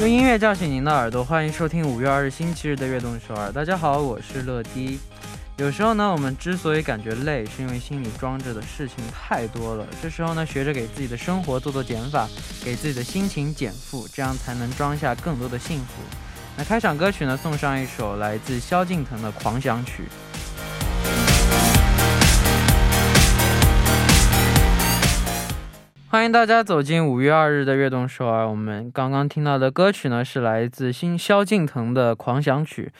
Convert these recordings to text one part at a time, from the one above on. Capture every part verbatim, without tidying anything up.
用音乐叫醒您的耳朵，欢迎收听五月二日星期日的悦动首尔。大家好，我是乐迪。有时候呢，我们之所以感觉累，是因为心里装着的事情太多了。这时候呢，学着给自己的生活做做减法，给自己的心情减负，这样才能装下更多的幸福。那开场歌曲呢，送上一首来自萧敬腾的《狂想曲》。欢迎大家走进五月二日的悦动首尔。我们刚刚听到的歌曲呢，是来自新萧敬腾的《狂想曲》。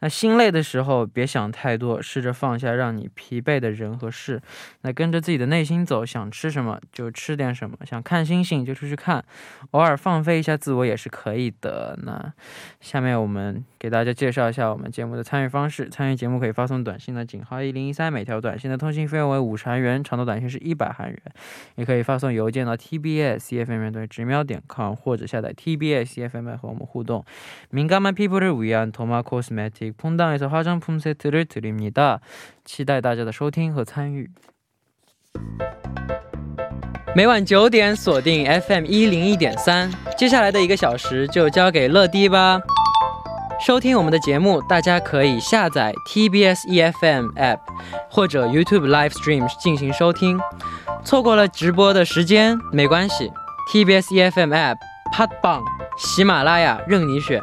那心累的时候别想太多，试着放下让你疲惫的人和事，那跟着自己的内心走，想吃什么就吃点什么，想看星星就出去看，偶尔放飞一下自我也是可以的。那下面我们给大家介绍一下我们节目的参与方式。参与节目可以发送短信的井号一零一三，每条短信的通信费用为五十韩元，长途短信是一百韩元。也可以发送邮件到 티비에스 이에프엠 닷 지메일 닷 컴 或者下载 티비에스 이에프엠 和我们互动。민감한 피부를 위한 도마 코스메틱 폰당에서 화장품 세트를 드립니다. 期待大家的收听和参与。 每晚九点， 锁定 F M 一零一点三。 接下来的一个小时， 就交给乐迪吧。 收听我们的节目， 大家可以下载 T B S E F M App 或者 YouTube Live Stream 进行收听。 错过了直播的时间 没关系， T B S E F M App、 팟빵、 喜马拉雅 任你选，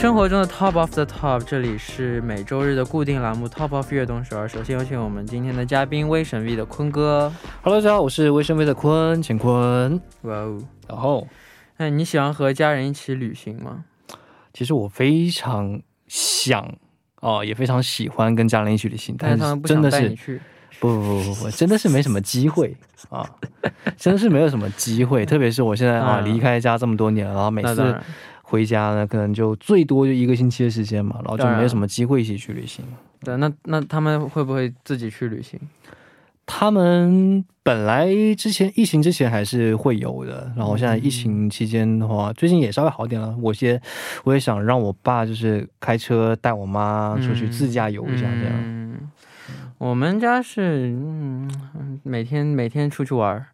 生活中的 Top of the Top， 这里是每周日的固定栏目 Top of 悦动首尔。 首先有请我们今天的嘉宾 威神V 的坤哥。 Hello， 大家好， 我是威神V 的坤乾坤。 哇哦， 然后你喜欢和家人一起旅行吗？ 其实我非常想也非常喜欢跟家人一起旅行， 但是他们不想带你去。 不不不真的是没什么机会啊真的是没有什么机会。 特别是我现在啊离开家这么多年了， 然后每次 回家呢可能就最多就一个星期的时间嘛， 然后就没有什么机会一起去旅行。 那他们会不会自己去旅行？ 他们本来之前疫情之前还是会有的， 然后现在疫情期间的话， 最近也稍微好点了。 我也想让我爸就是开车带我妈出去自驾游一下这样。 我们家是每天每天出去玩，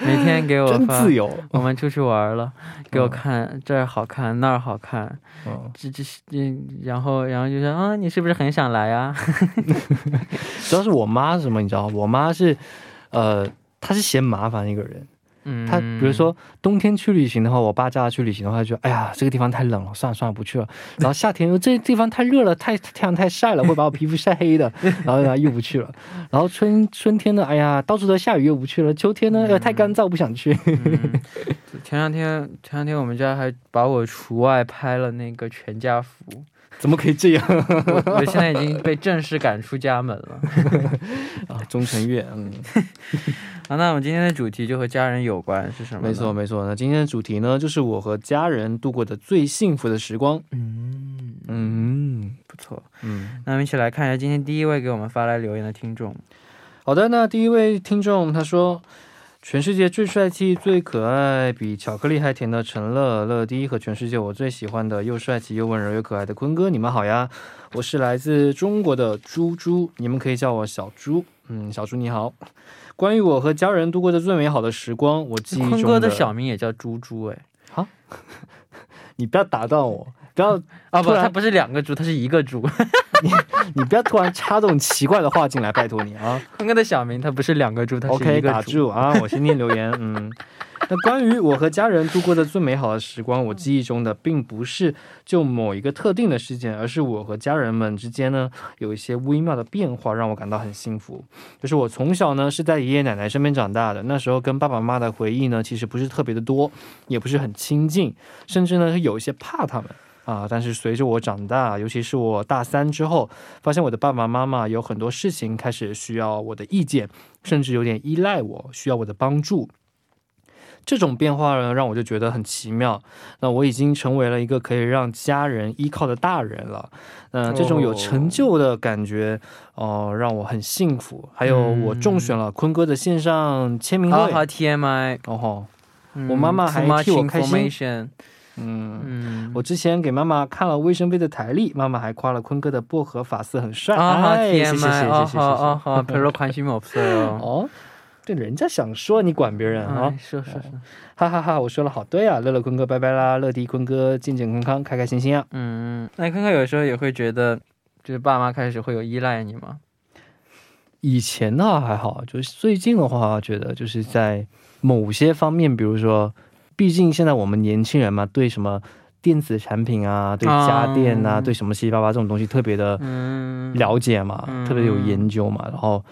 每天给我发真自由我们出去玩了， 给我看这儿好看那儿好看， 然后然后就说啊， 你是不是很想来啊？ 主要是我妈是什么你知道， 我妈是呃她是嫌麻烦一个人。 他比如说冬天去旅行的话， 我爸叫他去旅行的话， 他就觉得哎呀这个地方太冷了， 算了算了不去了。 然后夏天这地方太热了， 太太阳太晒了， 会把我皮肤晒黑的， 然后又不去了。 然后春春天呢， 哎呀到处都下雨又不去了。 秋天呢， 太干燥不想去。 前两天前两天我们家还把我除外拍了那个全家福。 怎么可以这样？ 我现在已经被正式赶出家门了。 啊，钟成月。 嗯， 好，那我们今天的主题就和家人有关是什么？ 没错没错， 那今天的主题呢， 就是我和家人度过的最幸福的时光。 嗯嗯，不错。 那我们一起来看一下 今天第一位给我们发来留言的听众。 好的，那第一位听众 他说， 全世界最帅气最可爱比巧克力还甜的陈乐乐迪和全世界我最喜欢的又帅气又温柔又可爱的坤哥，你们好呀。 我是来自中国的猪猪， 你们可以叫我小猪。 嗯， 小猪你好。 关于我和家人度过的最美好的时光， 我记忆中的坤哥的小名也叫猪猪。 哎， 你不要打断我， 不要啊不，他不是两个猪， 他是一个猪。 你, 你不要突然插这种奇怪的话进来， 拜托你啊。 坤哥的小名他不是两个猪， 他是一个猪。 OK打住啊， 我先念留言。 嗯， 那关于我和家人度过的最美好的时光， 我记忆中的并不是就某一个特定的事件， 而是我和家人们之间呢， 有一些微妙的变化， 让我感到很幸福。 就是我从小呢， 是在爷爷奶奶身边长大的， 那时候跟爸爸妈妈的回忆呢， 其实不是特别的多， 也不是很亲近， 甚至呢有一些怕他们。啊，但是随着我长大，尤其是我大三之后，发现我的爸爸妈妈有很多事情开始需要我的意见，甚至有点依赖我，需要我的帮助。 这种变化让我就觉得很奇妙，那我已经成为了一个可以让家人依靠的大人了，那这种有成就的感觉让我很幸福。还有我中选了坤哥的线上签名会，我妈妈还替我 我之前给妈妈看了卫生杯的台历，妈妈还夸了坤哥的薄荷发丝很帅，谢谢谢谢谢谢。 별로 관심이 없어요. 对人家想说你管别人，然后说是是是哈哈哈，我说了好对啊，乐乐坤哥拜拜啦，乐迪坤哥今天健康开开心心啊。嗯，那坤哥有时候也会觉得就是爸妈开始会有依赖你吗？以前呢还好，就是最近的话觉得就是在某些方面，比如说毕竟现在我们年轻人嘛，对什么电子产品啊，对家电啊，对什么稀巴巴这种东西特别的了解嘛，特别有研究嘛，然后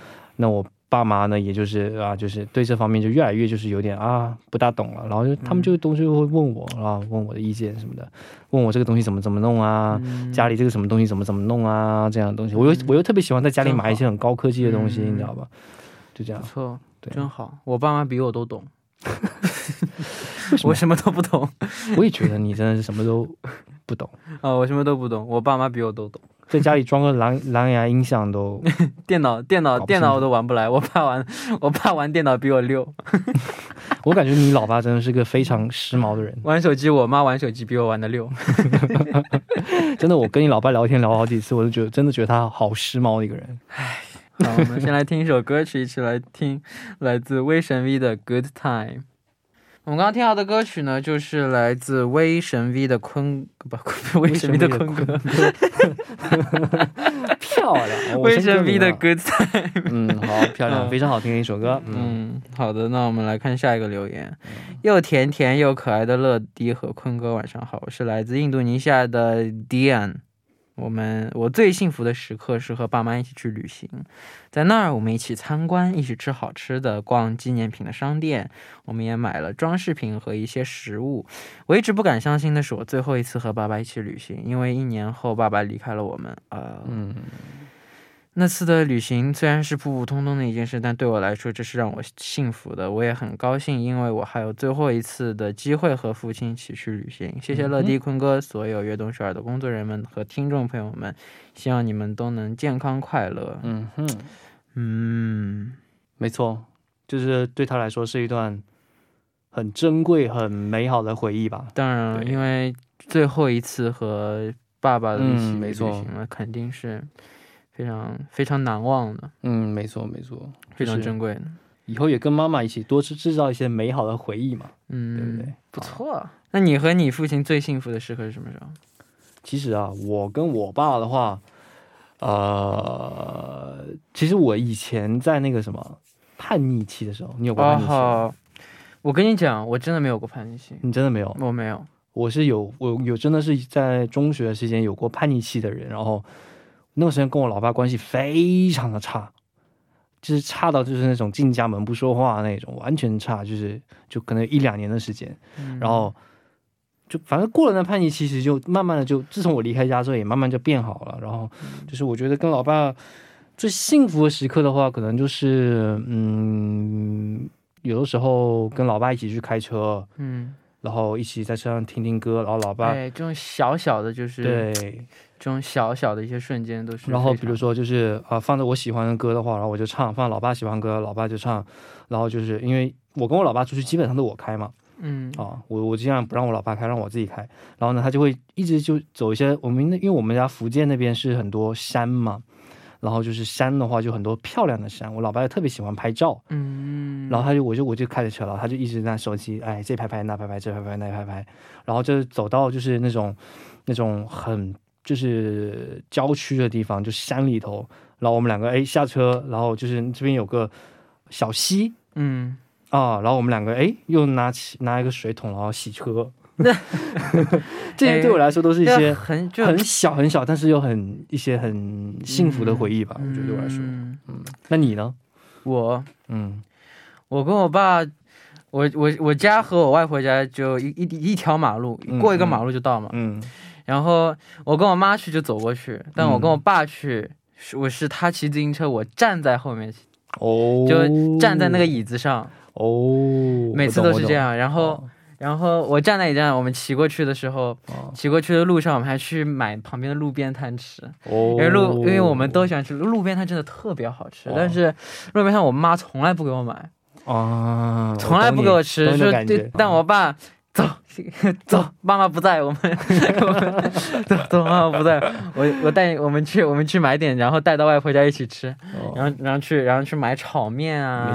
爸妈呢也就是啊就是对这方面就越来越就是有点啊不大懂了，然后他们就东西会问我啊，问我的意见什么的，问我这个东西怎么怎么弄啊，家里这个什么东西怎么怎么弄啊，这样的东西我又我又特别喜欢在家里买一些很高科技的东西，你知道吧，就这样。错，真好，我爸妈比我都懂。我什么都不懂，我也觉得你真的是什么都不懂啊，我什么都不懂，我爸妈比我都懂。 在家里装个蓝蓝牙音响都电脑电脑都玩不来，我爸玩电脑比我溜。我感觉你老爸真的是个非常时髦的人，玩手机我妈玩手机比我玩的溜，真的我跟你老爸聊天聊好几次，我就觉得真的觉得他好时髦的一个人。唉，好，我们先来听一首歌曲，一起来听 来自威神V的 我们刚刚听到的歌曲呢，就是来自威神V的坤，不，威神V的坤哥，漂亮，威神V的 Good Time。 嗯，好漂亮，非常好听的一首歌。嗯，好的，那我们来看下一个留言，又甜甜又可爱的乐迪和坤哥晚上好，我是来自印度尼西亚的 Dian。 我们我最幸福的时刻是和爸爸一起旅行，在那儿我们一起参观，一起吃好吃的，逛纪念品的商店，我们也买了装饰品和一些食物。我一直不敢相信的是我最后一次和爸爸一起旅行，因为一年后爸爸离开了我们。嗯，那次的旅行虽然是普普通通的一件事，但对我来说这是让我幸福的，我也很高兴，因为我还有最后一次的机会和父亲一起去旅行，谢谢乐迪坤哥所有乐动少儿的工作人们和听众朋友们，希望你们都能健康快乐。嗯哼，嗯，没错，就是对他来说是一段很珍贵很美好的回忆吧，当然因为最后一次和 爸爸一起旅行，以后也跟妈妈一起多制造一些美好的回忆嘛。嗯，对不对？不错。那你和你父亲最幸福的时刻是什么时候？其实啊，我跟我爸的话，呃，其实我以前在那个什么叛逆期的时候，你有过叛逆期吗？我跟你讲，我真的没有过叛逆期。你真的没有？我没有，我是有，我有真的是在中学的时间有过叛逆期的人，然后 那个时间跟我老爸关系非常的差，就是差到就是那种近家门不说话那种，完全差，就是就可能一两年的时间。然后就反正过了那叛逆期就慢慢的就自从我离开家之后也慢慢就变好了，然后就是我觉比如说跟老爸最幸福的时刻的话可能就是嗯有的时候跟老爸一起去开车，嗯，然后一起在车上听听歌，然后老爸这种小小的就是对 这种小小的一些瞬间都是，然后比如说就是啊放着我喜欢的歌的话，然后我就唱，放老爸喜欢歌，老爸就唱，然后就是因为我跟我老爸出去基本上都我开嘛，嗯啊我我尽量不让我老爸开，让我自己开，然后他就会一直就走一些我们那因为我们家福建那边是很多山嘛，然后就是山的话就很多漂亮的山，我老爸也特别喜欢拍照，嗯，然后他就我就我就开着车了，他就一直在手机哎这排拍那排拍这排拍那排拍，然后就是走到就是那种那种很 就是郊区的地方，就山里头，然后我们两个哎下车，然后就是这边有个小溪，嗯啊，然后我们两个哎又拿起拿一个水桶，然后洗车，这些对我来说都是一些很很小很小，但是又很一些很幸福的回忆吧，我觉得对我来说。嗯，那你呢？我嗯我跟我爸 我我我家和我外婆家就一一一条马路，过一个马路就到嘛。嗯，然后我跟我妈去就走过去，但我跟我爸去我是他骑自行车，我站在后面骑，就站在那个椅子上，每次都是这样。然后我站在一站我们骑过去的时候骑过去的路上我们还去买旁边的路边摊吃，因为路因为我们都喜欢吃路边摊真的特别好吃，但是路边摊我妈从来不给我买，从来不给我吃，但我爸 走走妈妈不在，我们走走走妈妈不在，我带我们去我们去买点，然后带到外婆家一起吃，然后然后去然后去买炒面啊，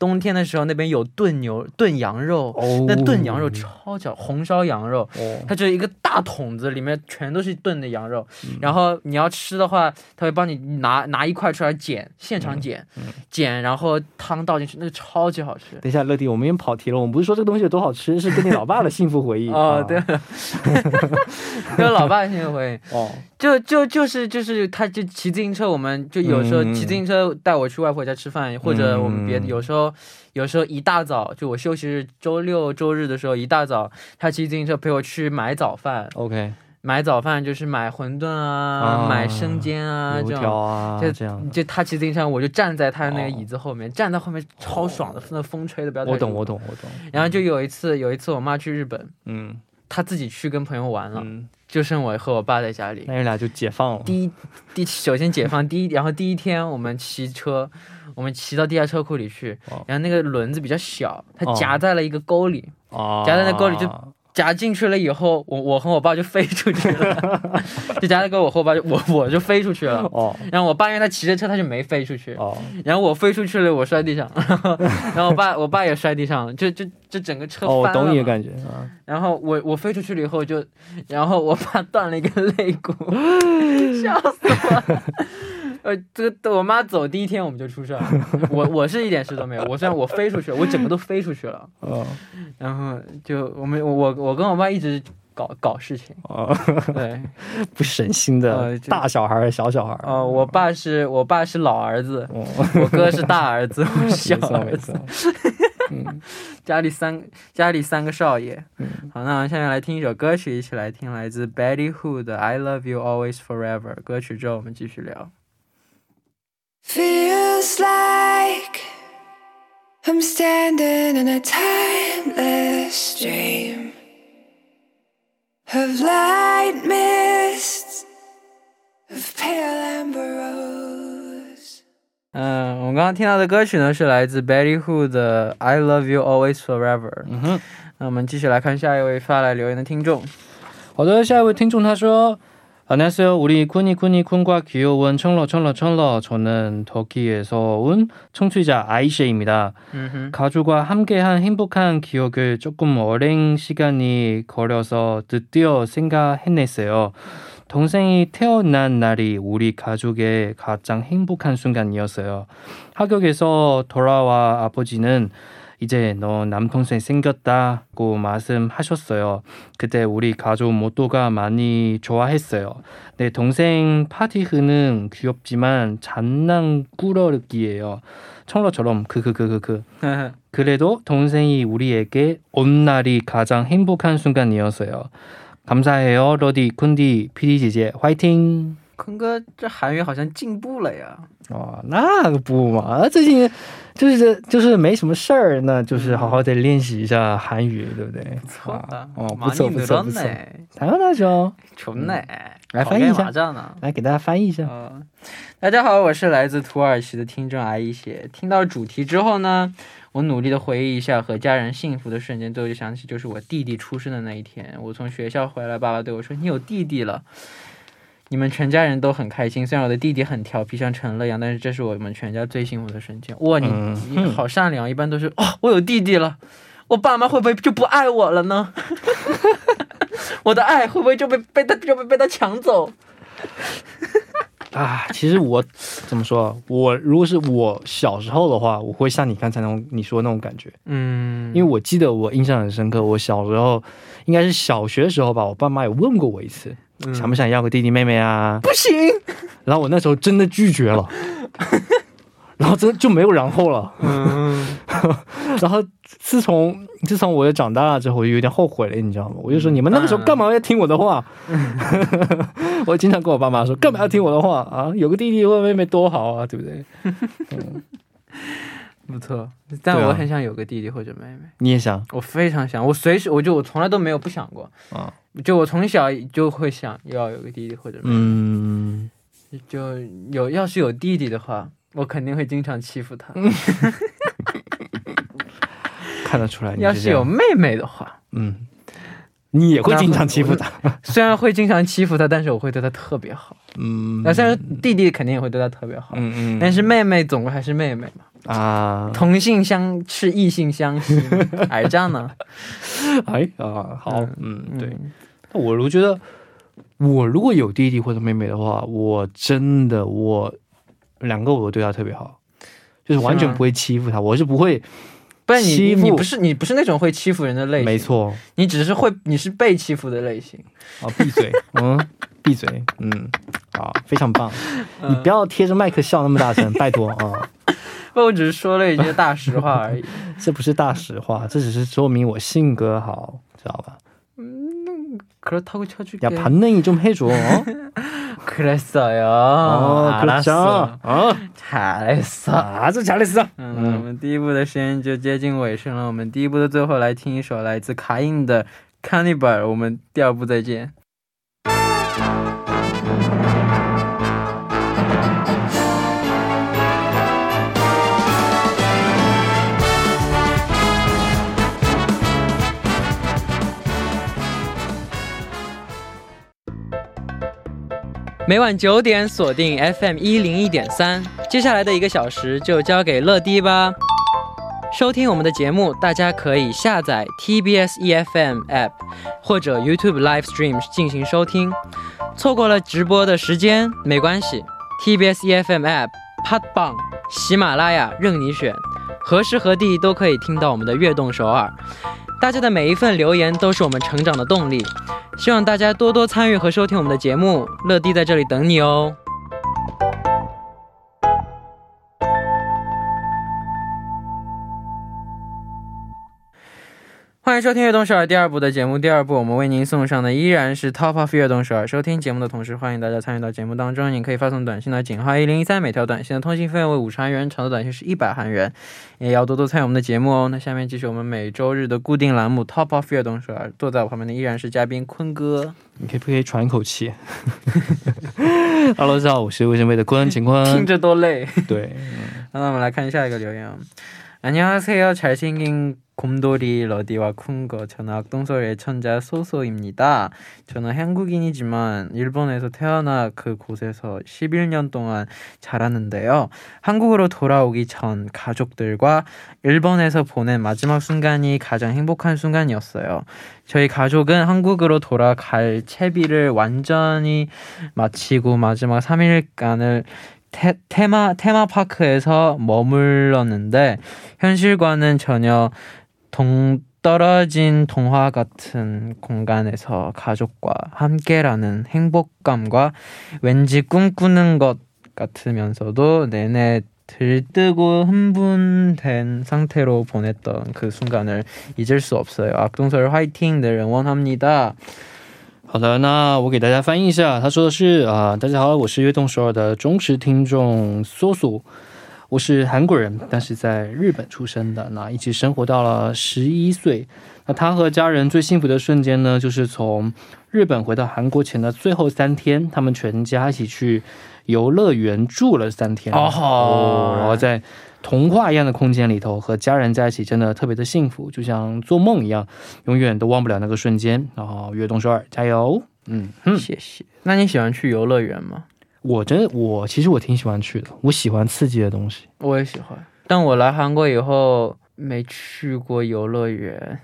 冬天的时候那边有炖牛炖羊肉，那炖羊肉超级红烧羊肉，它就一个大桶子里面全都是炖的羊肉，然后你要吃的话他会帮你拿拿一块出来捡，现场捡捡，然后汤倒进去，那个超级好吃。等一下乐迪，我们已经跑题了，我们不是说这个东西有多好吃，是跟你老爸 幸福回忆。哦对，跟老爸的幸福回忆。就就就是就是他就骑自行车，我们就有时候骑自行车带我去外婆家吃饭，或者我们别有时候有时候一大早就我休息日周六周日的时候一大早他骑自行车陪我去买早饭。OK。 买早饭就是买馄饨啊，买生煎啊，这样就他骑自行车陪我去买早饭，买早饭就是买馄饨啊，买生煎啊，这样就他骑自行车我就站在他那个椅子后面，站在后面超爽的那风吹的不要动我懂我懂我懂，然后就有一次有一次我妈去日本，嗯，他自己去跟朋友玩了，就剩我和我爸在家里。那你俩就解放了，第一首先解放第一，然后第一天我们骑车我们骑到地下车库里去，然后那个轮子比较小，他夹在了一个沟里，夹在那沟里就 夹进去了以后，我我和我爸就飞出去了，就夹在跟我和我我我飞出去了。然后我爸因为他骑着车他就没飞出去，然后我爸我爸也摔地上，然后然后我爸我爸也摔地上，就这整个车翻了。我妈走第一天我们就出事了，我我是一点事都没有，我虽然我飞出去，我怎么都飞出去了。然后就我们我我跟我爸一直 搞搞事情。对，不省心的大小孩小小孩。我爸是我爸是老儿子，我哥是大儿子，我是小儿子。家里三家里三个少爷。好，那我们现在来听一首歌曲，一起来听来自 Betty Who 的 I Love You Always Forever。 歌曲之后 我们继续聊。 Feels like I'm standing in a timeless dream of light mists, of pale amber rose. 嗯，我们刚刚听到的歌曲呢是来自 Betty Who 的 I Love You Always Forever。 那我们继续来看下一位发来留言的听众。好的，下一位听众他说 안녕하세요. 우리 쿠니 쿠니 쿤과 귀여운 청러 청러 청러. 저는 터키에서 온 청취자 아이셰입니다. 음흠. 가족과 함께한 행복한 기억을 조금 오랜 시간이 걸려서 드디어 생각해냈어요. 동생이 태어난 날이 우리 가족의 가장 행복한 순간이었어요. 학교에서 돌아와 아버지는 이제 너 남동생 생겼다고 말씀하셨어요. 그때 우리 가족 모두가 많이 좋아했어요. 내 동생 파티흐는 귀엽지만 장난꾸러기예요. 청러처럼 그그그그그. 그래도 동생이 우리에게 온 날이 가장 행복한 순간이었어요. 감사해요. 러디, 군디, 피디지제 화이팅! 坤哥这韩语好像进步了呀。那不嘛，最近就是就是没什么事儿呢，就是好好的练习一下韩语，对不对？不错，来翻译一下，来给大家翻译一下。大家好，我是来自土耳其的听众阿姨写。听到主题之后呢， 我努力的回忆一下和家人幸福的瞬间，都想起就是我弟弟出生的那一天，我从学校回来，爸爸对我说你有弟弟了。 你们全家人都很开心，虽然我的弟弟很调皮像成了样，但是这是我们全家最幸福的瞬间。哇，你好善良，一般都是哦我有弟弟了，我爸妈会不会就不爱我了呢，我的爱会不会就被被他就被他抢走啊。其实我怎么说，我如果小时候的话，我会像你刚才那你说那种感觉。嗯，因为我记得我印象很深刻，我小时候应该是小学时候吧，我爸妈也问过我一次 想不想要个弟弟妹妹啊？不行。然后我那时候真的拒绝了，然后真就没有然后了。嗯。然后自从自从我有长大了之后，有一点后悔了，你知道吗？我就说你们那个时候干嘛要听我的话？我经常跟我爸妈说，干嘛要听我的话啊？有个弟弟会不会被多好啊，对不对？不错，但我很想有个弟弟或者妹妹。你也想？我非常想，我随时我就我从来都没有不想过，就我从小就会想要有个弟弟或者妹妹。就有要是有弟弟的话， 我肯定会经常欺负他。看得出来，要是有妹妹的话，嗯，你也会经常欺负他。虽然会经常欺负他，但是我会对他特别好。嗯，但虽然弟弟肯定也会对他特别好。嗯嗯，但是妹妹总还是妹妹嘛。啊，同性相斥异性相吸，而这样呢？哎啊，好，嗯，对。我我觉得我如果有弟弟或者妹妹的话，我真的我 两个我都对他特别好，就是完全不会欺负他，我是不会不然你不是你不是那种会欺负人的类型，你只是会你是被欺负的类型啊。闭嘴。嗯，闭嘴。嗯，好，非常棒。你不要贴着麦克笑那么大声，拜托啊。不我只是说了一句大实话而已，这不是大实话，这只是说明我性格好，知道吧？ 그렇다고 쳐줄게. 야, 받는 이 좀 해줘. 어? 그랬어요. 어, 알았어. 그렇죠. 어? 잘했어. 아주 잘했어. 음, 我们第一部的时间就接近尾声了，我们第一部的最后来听一首来自卡印的 Cannibal。 我们第二部再见。 每晚九点 锁定 F M 一零一点三， 接下来的一个小时就交给乐迪吧。 收听我们的节目，大家可以下载 T B S E F M App 或者 YouTube Live Stream 进行收听。 错过了直播的时间没关系， T B S E F M App、 팟빵、 喜马拉雅任你选， 何时何地都可以听到我们的悦动首尔。 大家的每一份留言都是我们成长的动力， 希望大家多多参与和收听我们的节目。 乐迪在这里等你哦。 欢迎收听《悦动首尔》第二部的节目。第二部我们为您送上的依然是 Top of 悦动首尔。 收听节目的同时，欢迎大家参与到节目当中，您可以发送短信到 井号一零一三， 每条短信的通信费用为五十韩元， 长的短信是一百韩元， 也要多多参与我们的节目哦。 那下面继续我们每周日的固定栏目 Top of 悦动首尔。 坐在我旁边的依然是嘉宾坤哥， 你可以不可以喘一口气？ 哈喽，大家好，我是卫生卫的坤，请坤听着多累。 对，那我们来看下一个留言。 안녕하세요. 잘생긴 곰돌이 러디와 쿤거, 저는 악동서울의 천자 소소입니다. 저는 한국인이지만 일본에서 태어나 그곳에서 십일 년 동안 자랐는데요. 한국으로 돌아오기 전 가족들과 일본에서 보낸 마지막 순간이 가장 행복한 순간이었어요. 저희 가족은 한국으로 돌아갈 채비를 완전히 마치고 마지막 삼 일간을 테, 테마, 테마파크에서 머물렀는데 현실과는 전혀 동떨어진 동화 같은 공간에서 가족과 함께라는 행복감과 왠지 꿈꾸는 것 같으면서도 내내 들뜨고 흥분된 상태로 보냈던 그 순간을 잊을 수 없어요. 악동서울 화이팅! 늘 응원합니다. 好的，那我给大家翻译一下。他说的是啊，大家好，我是悦动首尔的忠实听众搜索，我是韩国人，但是在日本出生的，那一直生活到了十一岁。 他和家人最幸福的瞬间呢，就是从日本回到韩国前的最后三天，他们全家一起去游乐园住了三天，然后在 童话一样的空间里头和家人在一起，真的特别的幸福，就像做梦一样，永远都忘不了那个瞬间。然后悦动首尔加油。嗯，谢谢。那你喜欢去游乐园吗？我真，我其实我挺喜欢去的，我喜欢刺激的东西。我也喜欢，但我来韩国以后没去过游乐园，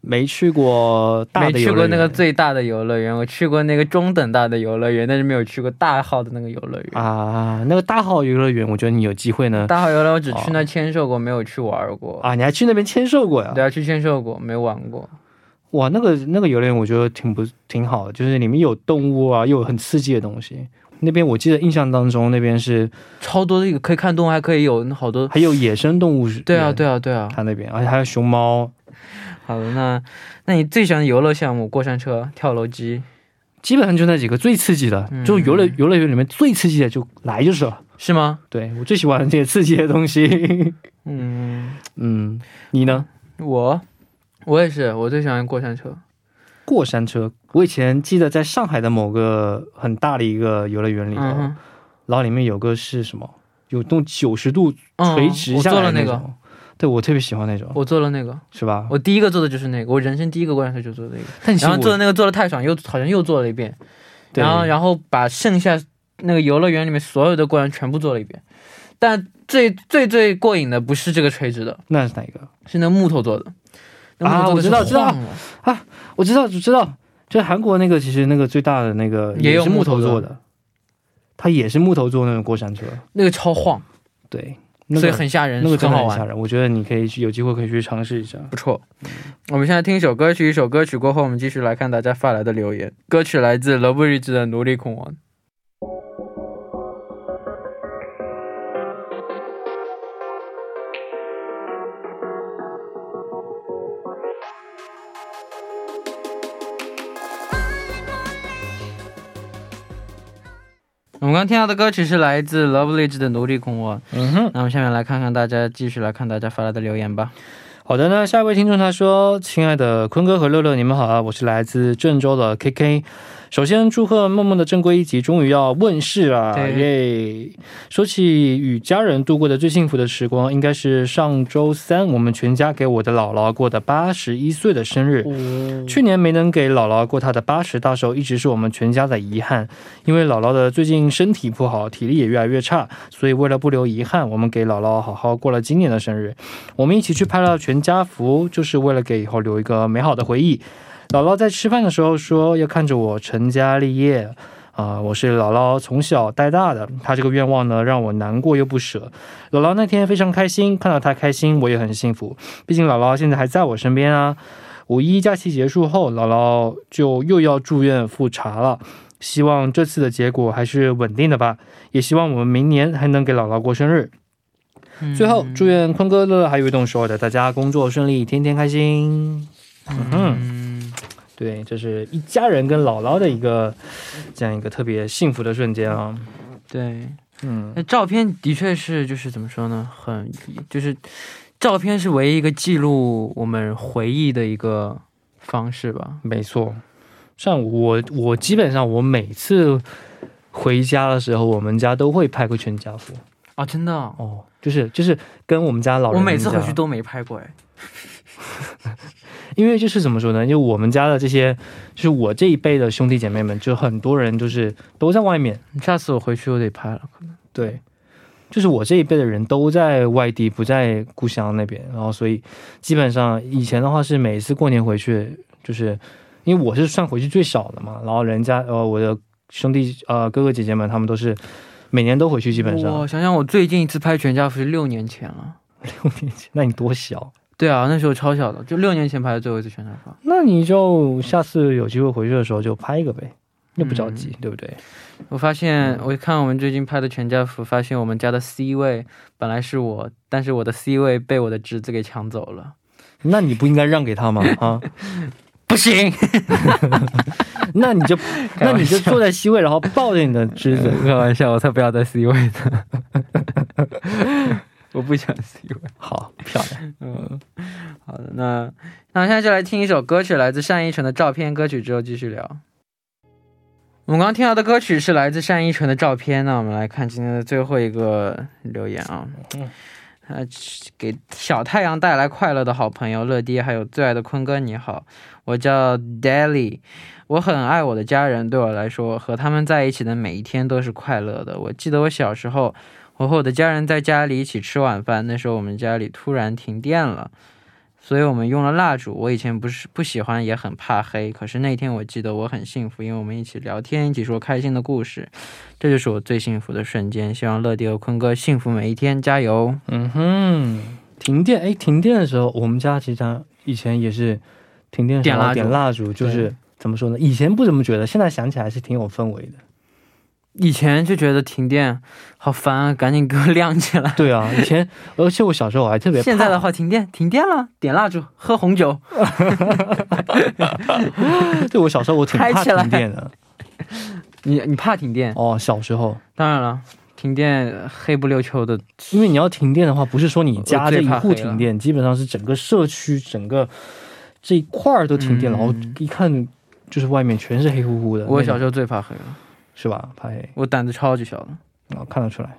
没去过游乐园，没去过那个最大的游乐园，我去过那个中等大的游乐园，但是没有去过大号的那个游乐园。啊，那个大号游乐园我觉得你有机会呢。大号游乐园我只去那千手过，没有去玩过。啊，你还去那边千手过呀？对啊，去千手过，没玩过。哇，那个那个游乐园我觉得挺不挺好，就是里面有动物啊，又有很刺激的东西。那边我记得印象当中那边是超多一个可以看动物，还可以有好多，还有野生动物。对啊对啊对啊，它那边而且还有熊猫。好的，那你最喜欢游乐项目过山车、跳楼机？基本上就那几个最刺激的，就游乐游乐园里面最刺激的就来就是了，是吗？对，我最喜欢这些刺激的东西。嗯嗯，你呢？我 过山车，我以前记得在上海的某个很大的一个游乐园里，然后里面有个是什么有动九十度垂直向的那种，对，我特别喜欢那种。我坐了那个，是吧？我第一个坐的就是那个，我人生第一个过山车就坐这个，但是我坐了那个，坐了太爽，又好像又坐了一遍，对，然后然后把剩下那个游乐园里面所有的过山全部坐了一遍，但最最最过瘾的不是这个垂直的，那是哪一个？是那木头做的。 啊，我知道知道，就韩国那个其实那个最大的那个也是木头做的，它也是木头做那种过山车，那个超晃，对，所以很吓人，那个真的很吓人，我觉得你可以有机会可以去尝试一下，不错。我们现在听一首歌曲，一首歌曲过后我们继续来看大家发来的留言。 歌曲来自 Lovelyz 的《奴隶控王》。 我们刚听到的歌曲是来自 Lovelyz 的《奴隶控王》。 那我们下面来看看大家继续来看大家发来的留言吧。 好的，那下一位听众他说：亲爱的坤哥和乐乐，你们好啊，我是来自郑州的 K K。 首先祝贺默默的正规一集终于要问世啊，耶！说起与家人度过的最幸福的时光应该是上周三我们全家给我的姥姥过的八十一岁的生日，去年没能给姥姥过她的八十大寿一直是我们全家的遗憾，因为姥姥的最近身体不好，体力也越来越差，所以为了不留遗憾，我们给姥姥好好过了今年的生日。我们一起去拍了全家福，就是为了给以后留一个美好的回忆。 姥姥在吃饭的时候说要看着我成家立业啊，我是姥姥从小带大的，她这个愿望呢让我难过又不舍。姥姥那天非常开心，看到她开心我也很幸福，毕竟姥姥现在还在我身边啊。五一假期结束后，姥姥就又要住院复查了， 希望这次的结果还是稳定的吧，也希望我们明年还能给姥姥过生日。 最后祝愿坤哥乐乐还有一栋说的大家工作顺利，天天开心。嗯哼， 对，这是一家人跟姥姥的一个这样一个特别幸福的瞬间啊。对，嗯，那照片的确是就是怎么说呢，很就是照片是唯一一个记录我们回忆的一个方式吧。没错，像我我基本上我每次回家的时候，我们家都会拍个全家福啊。真的哦，就是就是跟我们家老人，我每次回去都没拍过哎。 因为就是怎么说呢，因为我们家的这些就是我这一辈的兄弟姐妹们就很多人就是都在外面，下次我回去都得拍了。对，就是我这一辈的人都在外地不在故乡那边，然后所以基本上以前的话是每次过年回去就是因为我是算回去最小的嘛，然后人家呃我的兄弟呃哥哥姐姐们他们都是每年都回去，基本上。哇，想想我最近一次拍全家福是六年前了，六年前。那你多小？ 对啊，那时候超小的，就六年前拍的最后一次全家福。那你就下次有机会回去的时候就拍一个呗，又不着急，对不对？我发现我看我们最近拍的全家福，发现我们家的 C 位本来是我，但是我的 C 位被我的侄子给抢走了。那你不应该让给他吗？啊，不行。那你就那你就坐在 C 位，然后抱着你的 侄子。开玩笑，我才不要在 C 位的。 我不想喜欢。好，漂亮。嗯，好的，那那我们现在就来听一首歌曲，来自单依纯的《照片》歌曲之后继续聊。 我们刚听到的歌曲是来自单依纯的《照片》。 那我们来看今天的最后一个留言啊。 给小太阳带来快乐的好朋友乐迪还有最爱的坤哥你好，我叫 Dally， 我很爱我的家人，对我来说和他们在一起的每一天都是快乐的。我记得我小时候 我和我的家人在家里一起吃晚饭，那时候我们家里突然停电了，所以我们用了蜡烛。我以前不是不喜欢也很怕黑，可是那天我记得我很幸福，因为我们一起聊天，一起说开心的故事，这就是我最幸福的瞬间。希望乐迪和坤哥幸福每一天，加油。嗯哼，停电，哎，停电的时候我们家其实以前也是点蜡烛，点蜡烛就是怎么说呢，以前不怎么觉得，现在想起来是挺有氛围的。以前就觉得停电好烦啊，赶紧给我亮起来。对啊，以前而且我小时候我还特别怕停电。点蜡烛，喝红酒。对我小时候我挺怕停电的。你怕停电哦？小时候当然了。 停电黑不溜秋的，因为你要停电的话不是说你家这一户停电，基本上是整个社区整个这一块都停电了，我一看就是外面全是黑乎乎的。我小时候最怕黑了，是吧？怕黑，我胆子超级小的，看得出来。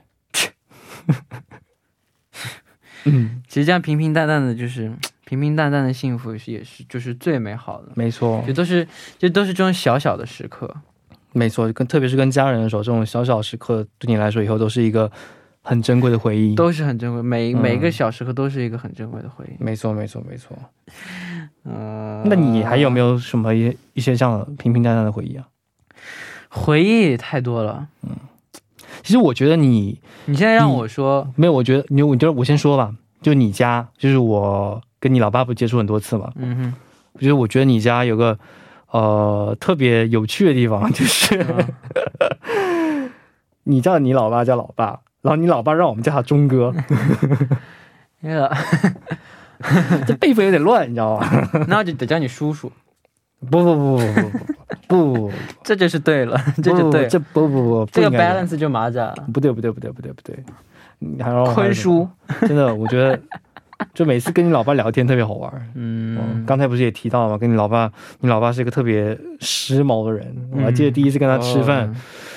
嗯，其实这样平平淡淡的就是平平淡淡的幸福也是就是最美好的。没错，也都是这种小小的时刻。 没错，跟特别是跟家人的时候，这种小小时刻对你来说以后都是一个很珍贵的回忆，都是很珍贵，每每个小时刻都是一个很珍贵的回忆。没错没错没错。那你还有没有什么一一些像平平淡淡的回忆啊？回忆太多了。其实我觉得你你现在让我说没有，我觉得你我觉得我先说吧，就你家就是我跟你老爸不接触很多次嘛，嗯哼，我觉得我家有个 呃特别有趣的地方，就是你叫你老爸叫老爸，然后你老爸让我们叫他钟哥，这辈分有点乱你知道吗？那就得叫你叔叔。不不不不不不，这就对了，这就对了，这个 balance 就麻炸。不对不对不对不对不对，坤叔真的我觉得 就每次跟你老爸聊天特别好玩。刚才不是也提到吗？跟你老爸你老爸是一个特别时髦的人，我还记得第一次跟他吃饭，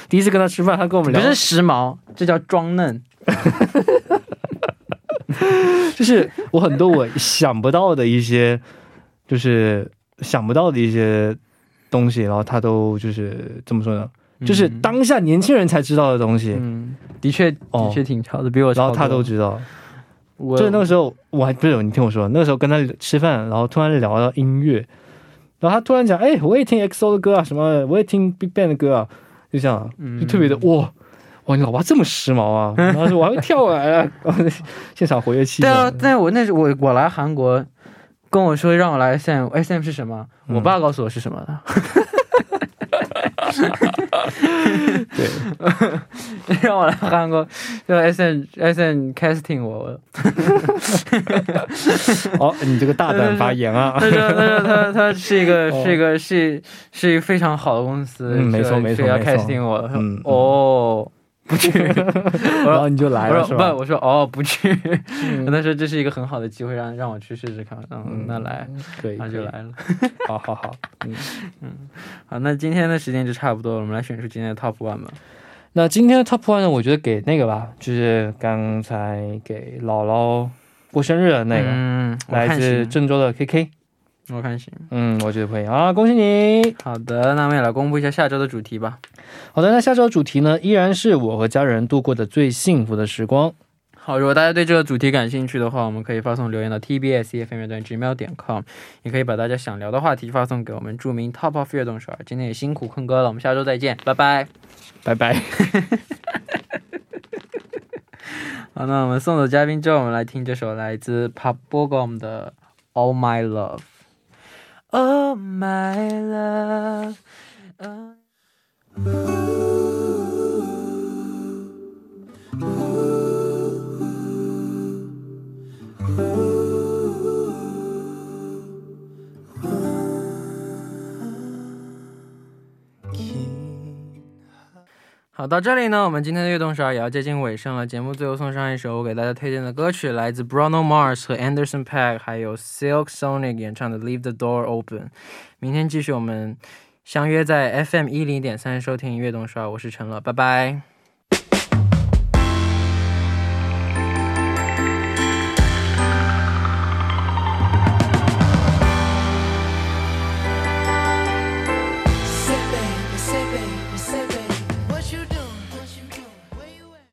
第一次跟他吃饭他跟我们聊，不是时髦，这叫装嫩。就是我很多我想不到的一些就是想不到的一些东西，然后他都就是怎么说呢， 就是当下年轻人才知道的东西。的确的确挺潮的，比我然后他都知道。 就是那个时候我还不是你听我说，那个时候跟他吃饭，然后突然聊到音乐，然后他突然讲哎我也听 엑소 的歌啊，什么我也听 BigBang 的歌啊，就想特别的哇哇你老爸这么时髦啊，然后我还会跳啊，现场活跃气氛。对啊，但我那时我我来韩国跟我说让我来 S M， S M 是什么，我爸告诉我是什么的。对。 让我来韩国就 S M casting 我。哦，你这个大胆发言啊！他说他说他他是一个是一个是是一个非常好的公司，没错没错，要 casting 我。哦，不去，然后你就来了。不，我说哦不去，那时候这是一个很好的机会让让我去试试看，那来那就来了。好好好，嗯，好，那今天的时间就差不多了，我们来选出今天的 top one 吧。 那今天的 top one 呢，我觉得给那个吧，就是刚才给姥姥过生日的那个，来自郑州的 K K。 我看行，嗯，我觉得可以啊。恭喜你。好的，那我们也来公布一下下周的主题吧。好的，那下周主题呢依然是我和家人度过的最幸福的时光。 好，如果大家对这个主题感兴趣的话，我们可以发送留言到 T B S E F M 的直瞄点 com， 也可以把大家想聊的话题发送给我们， 注明 Top of Your 动手。今天也辛苦坤哥了，我们下周再见，拜拜拜拜。好，那我们送走嘉宾之后，我们来听这首来自 팝보검 的 All My Love。 All My Love uh... 아, 到这里呢，我们今天的悦动十二也要接近尾声了。节目最后送上一首我给大家推荐的歌曲，来自 Bruno Mars 和 Anderson Paak， 还有 Silk Sonic 演唱的 Leave the Door Open。 明天继续，我们相约在 F M 一零点三收听悦动十二，我是陈乐，拜拜。